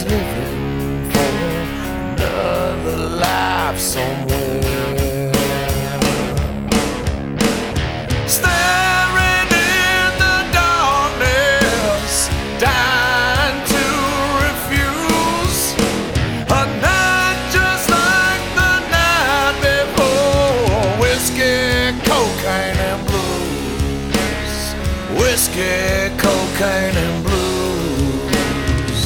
Living for another life somewhere. yeah, cocaine and blues.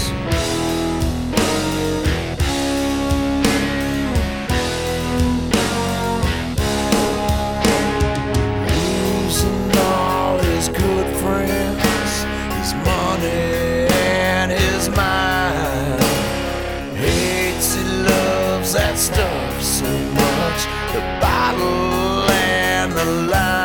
Losing all his good friends, his money and his mind. Hates and loves that stuff so much, the bottle and the line.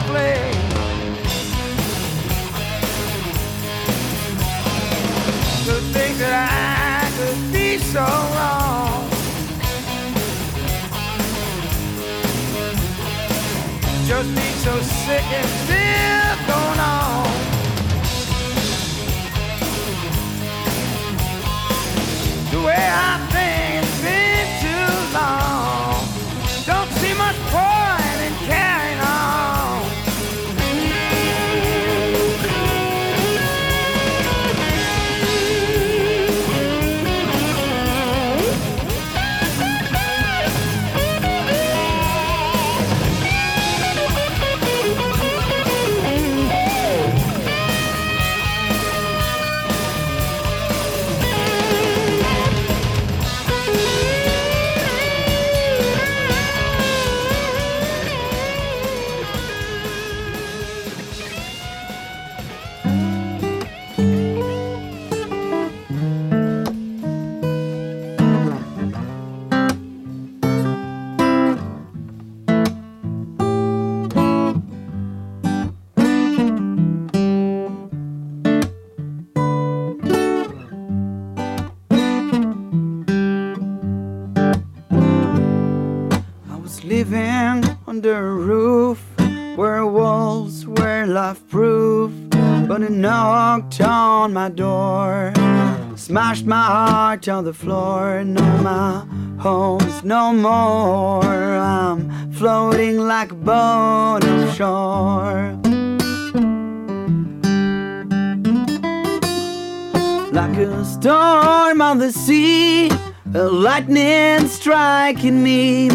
play. To think that I could be so wrong, just be so sick and still going on. The way I think it's been too long. Don't see much point in carrying on. Under a roof where walls were life-proof, but it knocked on my door, smashed my heart on the floor. Now my home's no more. I'm floating like a boat offshore, like a storm on the sea, a lightning striking me.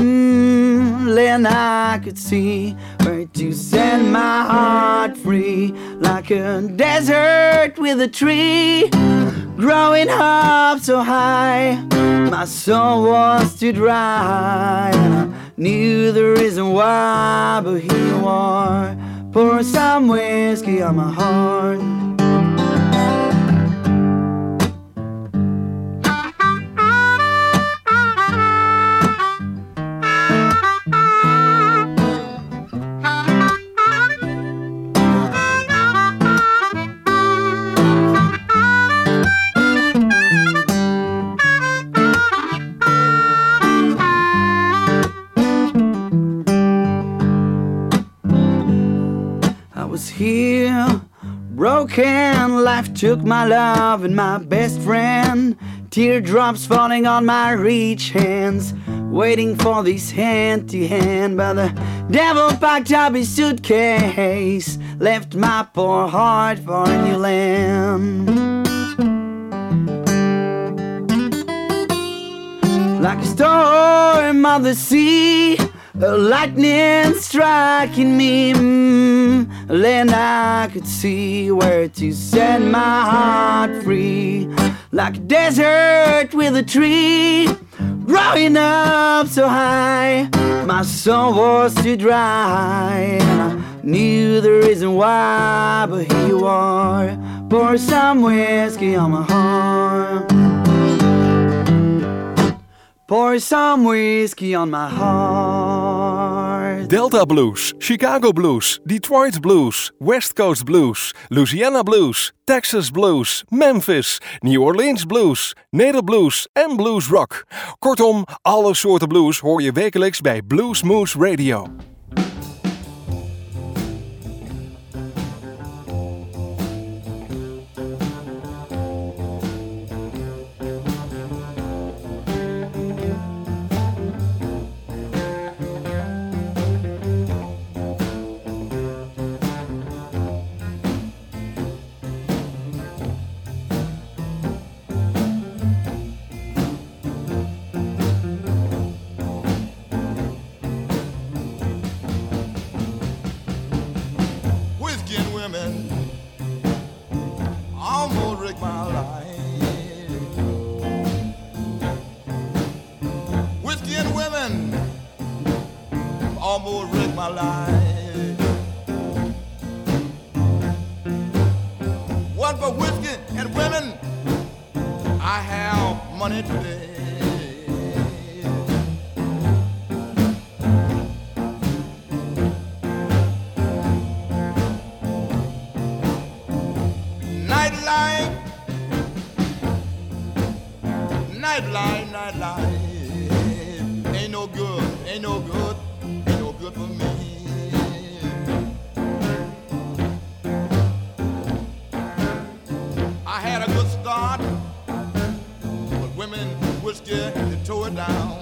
Then I could see where to set my heart free, like a desert with a tree growing up so high. My soul was too dry, and I knew the reason why. But here you are, pour some whiskey on my heart. Here, broken, life took my love and my best friend. Teardrops falling on my reach hands, waiting for this hand to hand. But the devil packed up his suitcase, left my poor heart for a new land. Like a storm of the sea, a lightning striking me, then I could see where to set my heart free, like a desert with a tree growing up so high. My soul was too dry, and I knew the reason why. But here you are, pour some whiskey on my heart. Pour some whiskey on my heart. Delta Blues, Chicago Blues, Detroit Blues, West Coast Blues, Louisiana Blues, Texas Blues, Memphis, New Orleans Blues, Nederland Blues en Blues Rock. Kortom, alle soorten blues hoor je wekelijks bij Bluesmoose Radio. nightlife, nightlife, nightlife. Ain't no good, ain't no good, ain't no good for me. I had a good start, but women, whiskey, they tore it down.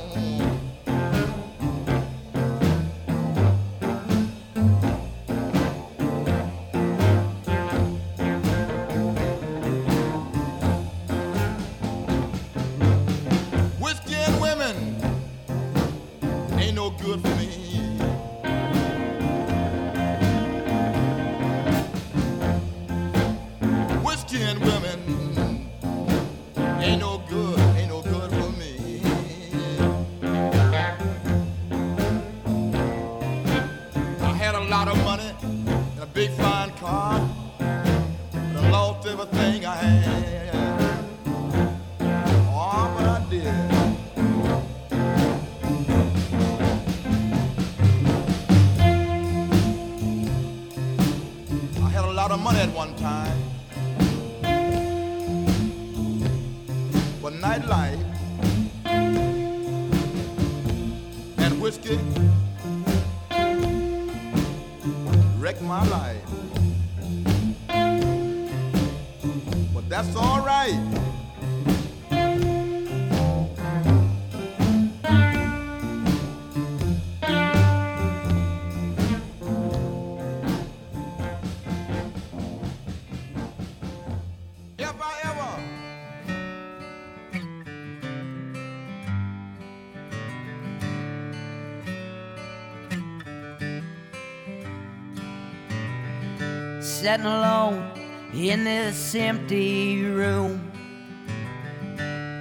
Sitting alone in this empty room,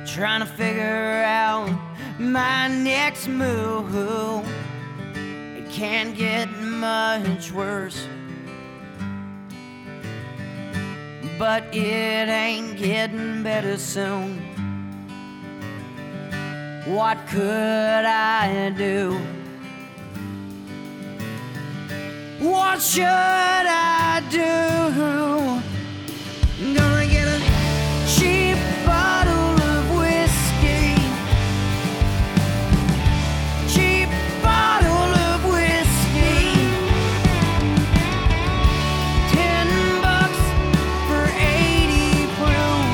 trying to figure out my next move. It can't get much worse, but it ain't getting better soon. What could I do? What should I do? I'm gonna get a cheap bottle of whiskey. Cheap bottle of whiskey. $10 for 80 proof.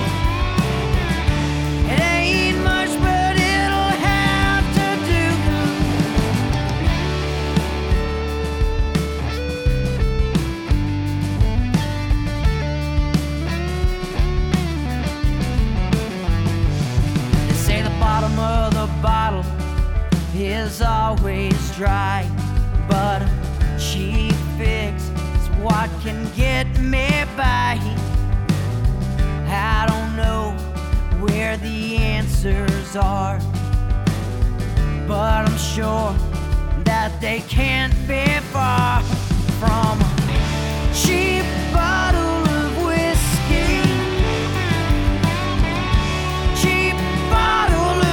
It ain't much, but it'll have to do. Of the bottle is always dry, but a cheap fix is what can get me by. I don't know where the answers are, but I'm sure that they can't be far from a cheap bottle of whiskey. Cheap bottle of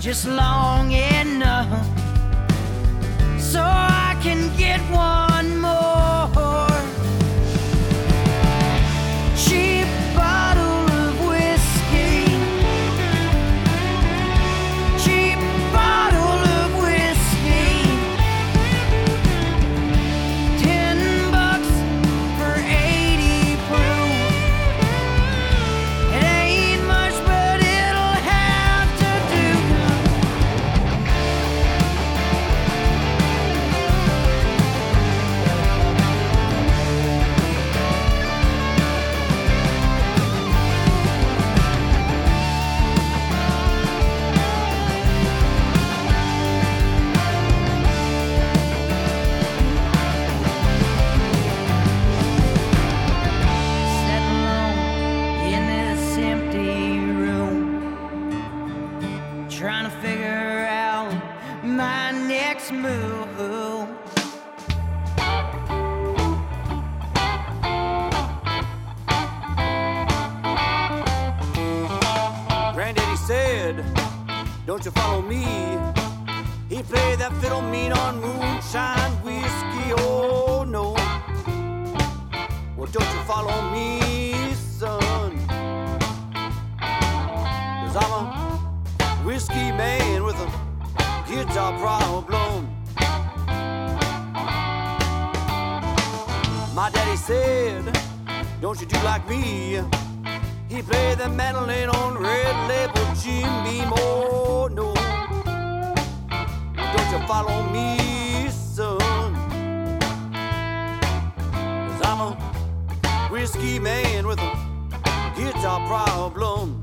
just long enough so I can get one more. Cheap bottle of whiskey, cheap bottle of whiskey, $10 for 80 proof. It ain't much, but it'll have to do. Sitting alone in this empty room, trying to figure out my next move. Granddaddy said, don't you follow me. He played that fiddle mean on moonshine whiskey, oh no. Well, don't you follow me, son. Cause I'm a whiskey man with a guitar problem. My daddy said, don't you do like me. He played the mandolin on Red Label Jim Beam, oh no. Don't you follow me, son. Cause I'm a whiskey man with a guitar problem.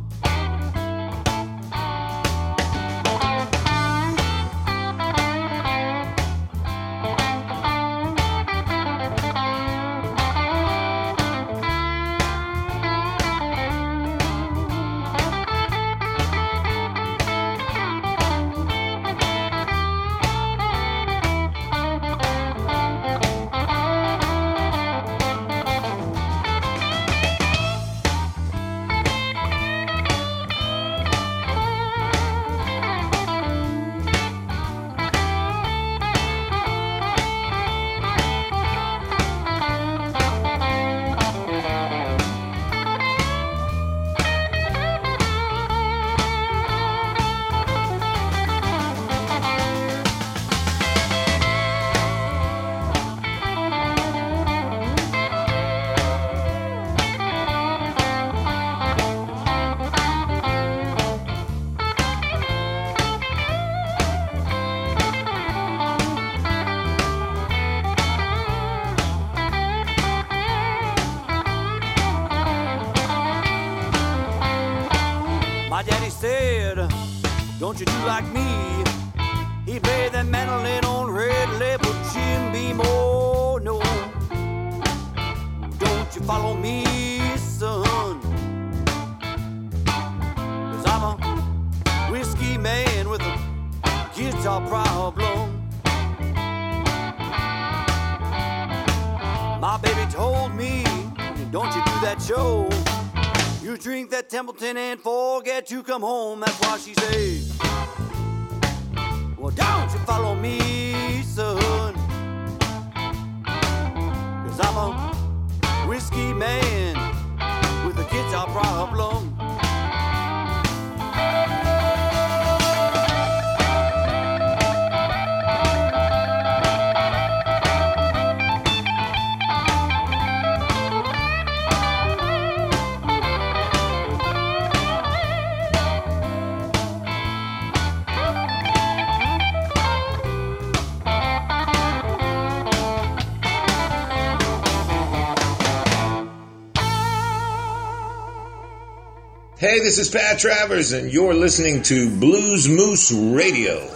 My daddy said, don't you do like me. He played that mandolin on Red Label Jim Beam, oh no. Don't you follow me, son. Cause I'm a whiskey man with a guitar problem. My baby told me, don't you do that show. You drink that Templeton and forget to come home. That's why she says, well, don't you follow me, son. Cause I'm a whiskey man with a guitar problem. Hey, this is Pat Travers, and you're listening to Bluesmoose Radio.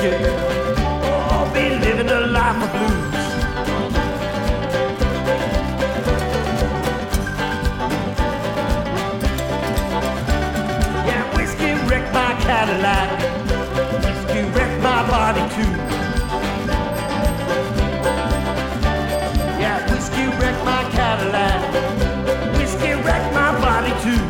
kick. Oh, be living the life of blues. Yeah, whiskey wrecked my Cadillac. Whiskey wrecked my body too. Yeah, whiskey wrecked my Cadillac. Whiskey wrecked my body too.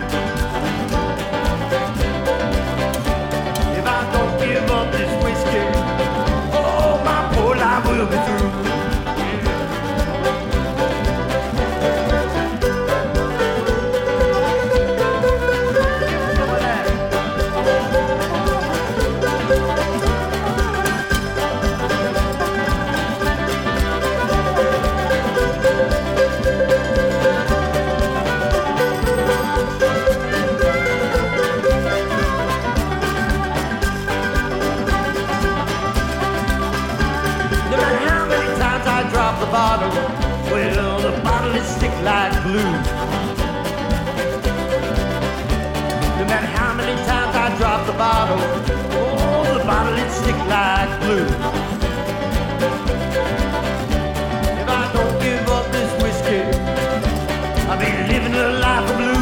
Well, the bottle is thick like glue. No matter how many times I drop the bottle, oh, the bottle is thick like glue. If I don't give up this whiskey, I'll be living a life of blues.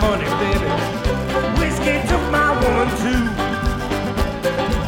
Money, baby. Whiskey took my woman too.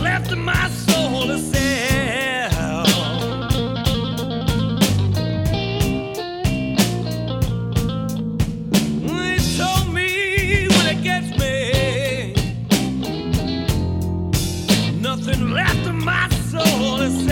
left of my soul to sell. He told me when it gets me, nothing left of my soul to sell.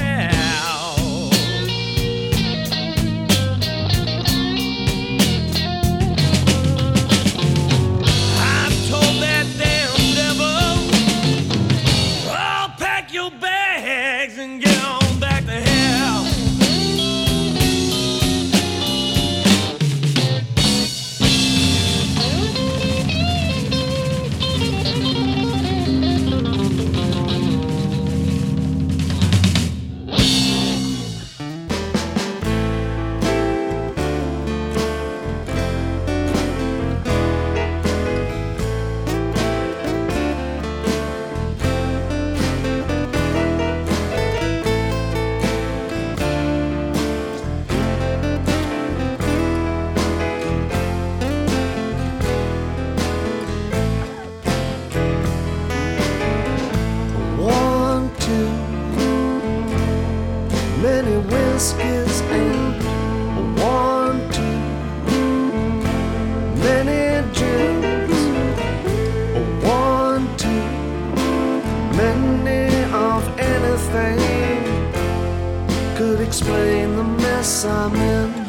I'm in.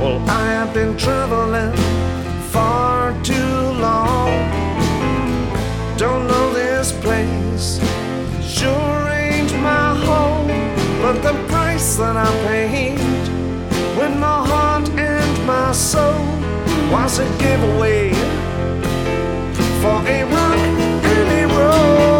Well, I have been traveling far too long. Don't know this place, sure ain't my home. But the price that I paid with my heart and my soul was a giveaway for a rock and a roll.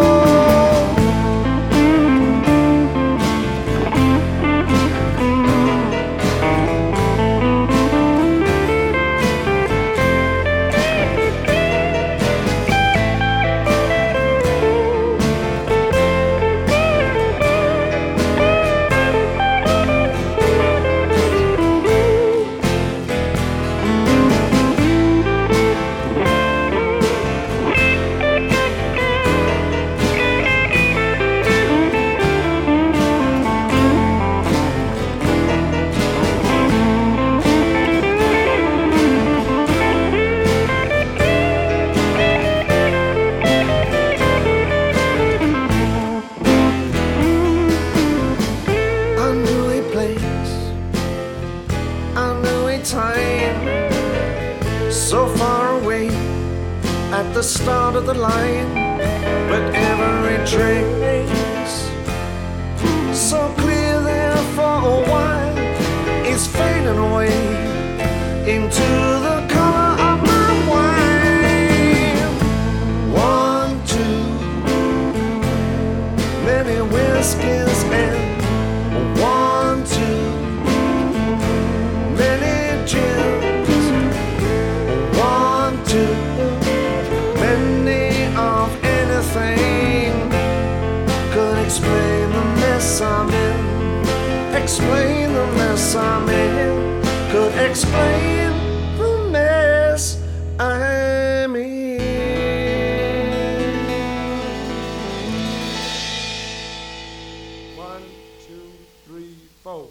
Start of the line, but every trace so clear there for a while is fading away into the color of my wine. 1, 2, many whiskies and 1, 2, many gins. 1, 2. Explain the mess I'm in. Could explain the mess I'm in. 1, 2, 3, 4.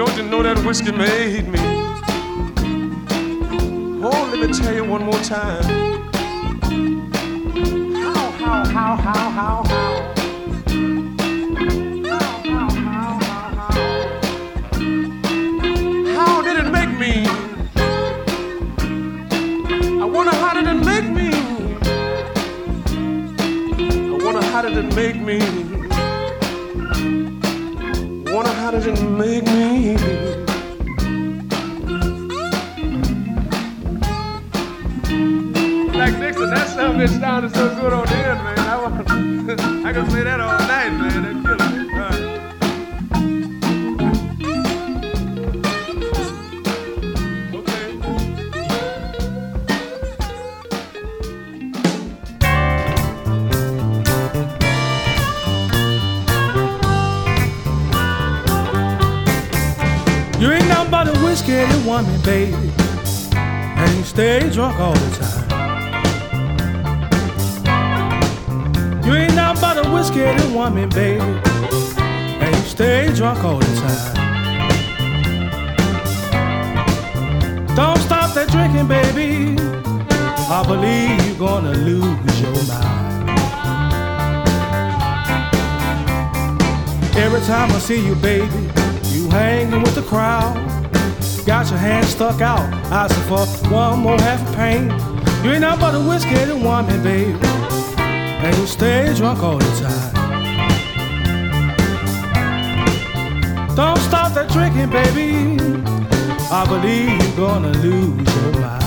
Don't you know that whiskey made me? Oh, let me tell you one more time. How, how. How did it make me? I wonder how did it make me? I wonder how did it make me? I wonder how did it make me? That stuff been sounding so good on the end, man. I can play that all night, man. That's killing me. Right. Okay. You ain't nothing but a whiskey, you want me, baby. And you stay drunk all the time. You ain't nothing but a whiskey that want me, baby. And you stay drunk all the time. Don't stop that drinking, baby. I believe you're gonna lose your mind. Every time I see you, baby, you hanging with the crowd. Got your hands stuck out, asking for one more half a pint. You ain't nothing but a whiskey that want me, baby. And you stay drunk all the time. Don't stop that drinking, baby. I believe you're gonna lose your mind.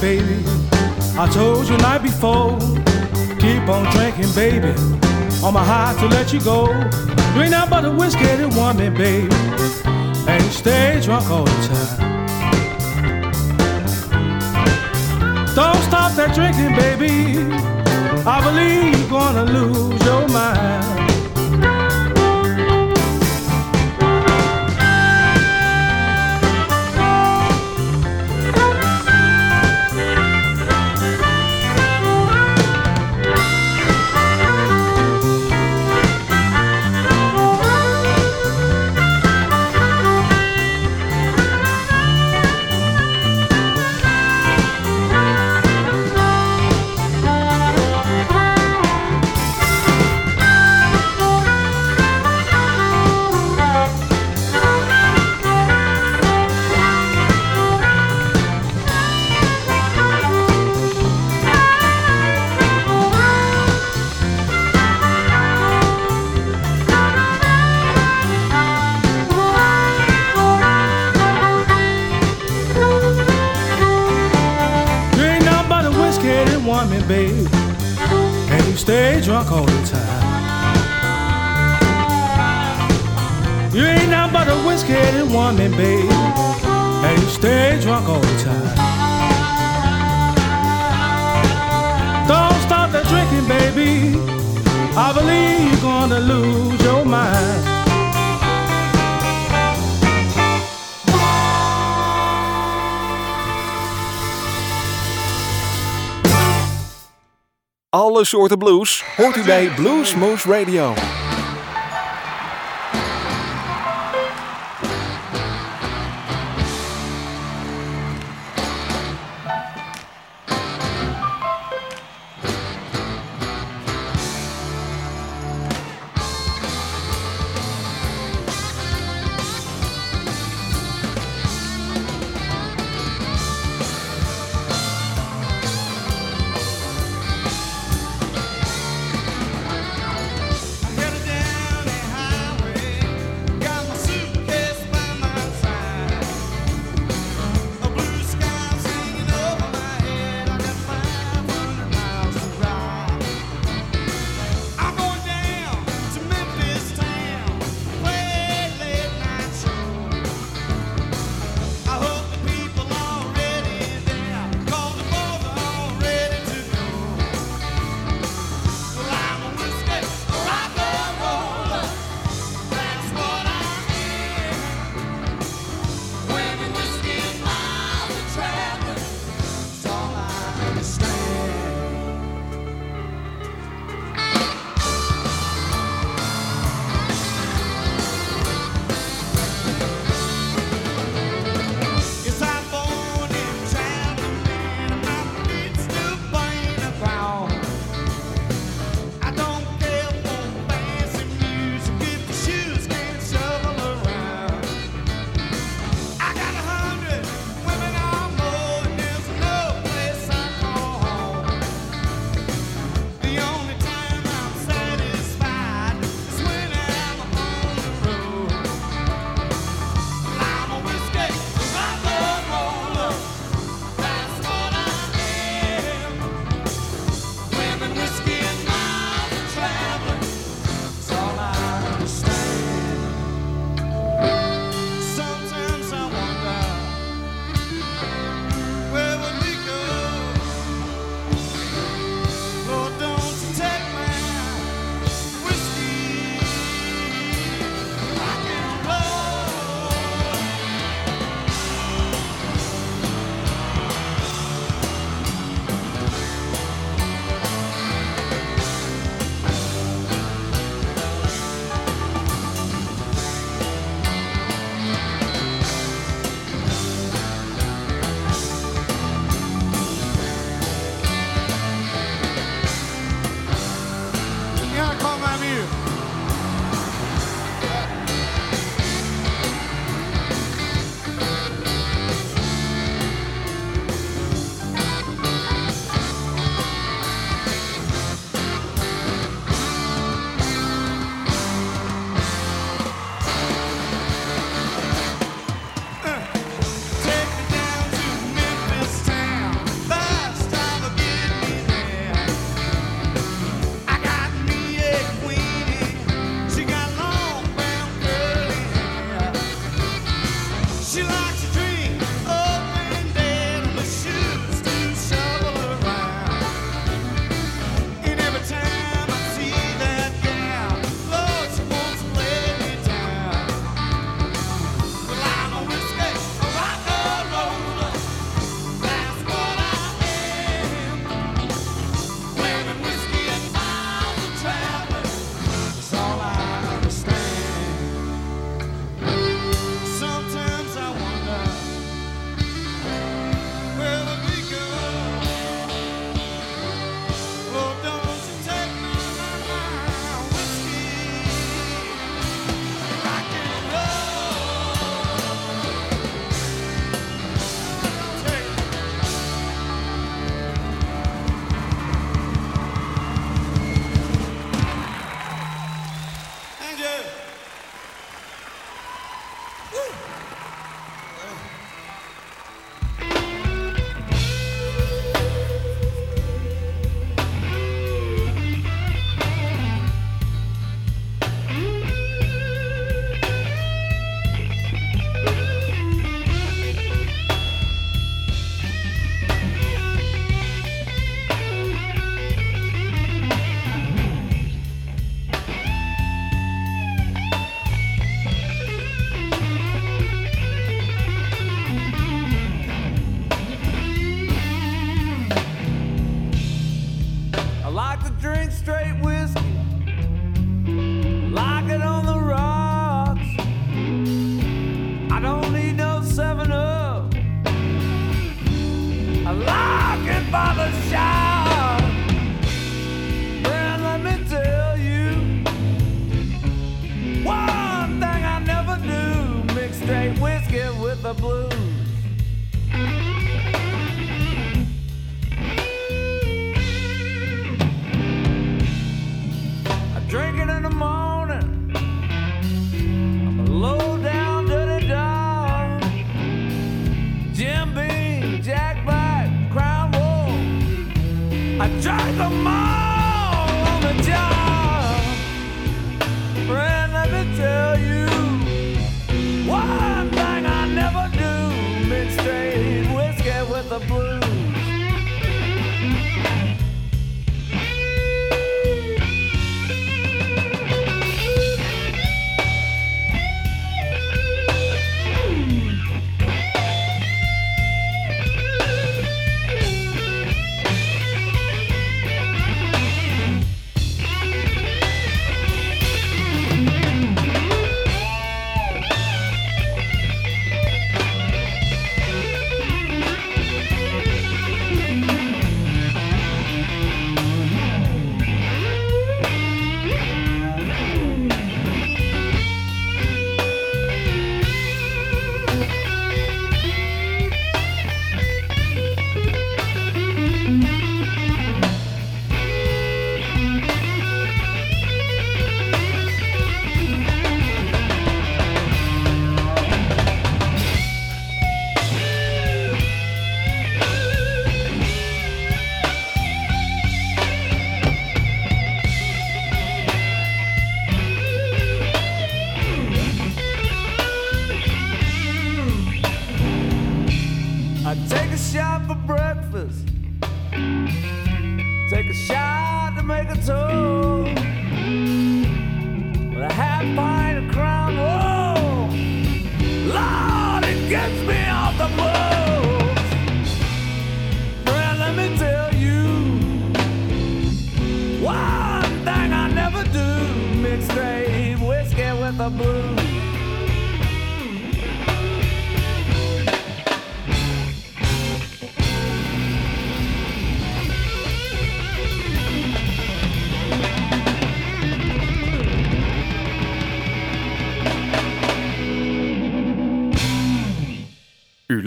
Baby, I told you night before, keep on drinking, baby. On my heart to let you go. You ain't nothing but a whiskey that want me, baby. And you stay drunk all the time. Don't stop that drinking, baby. I believe you're gonna lose your mind. Stay drunk all the time. You ain't nothing but a whiskey that want me, babe. And you stay drunk all the time. Don't stop that drinking, baby. I believe you're gonna lose your mind. Alle soorten blues hoort u bij Bluesmoose Radio.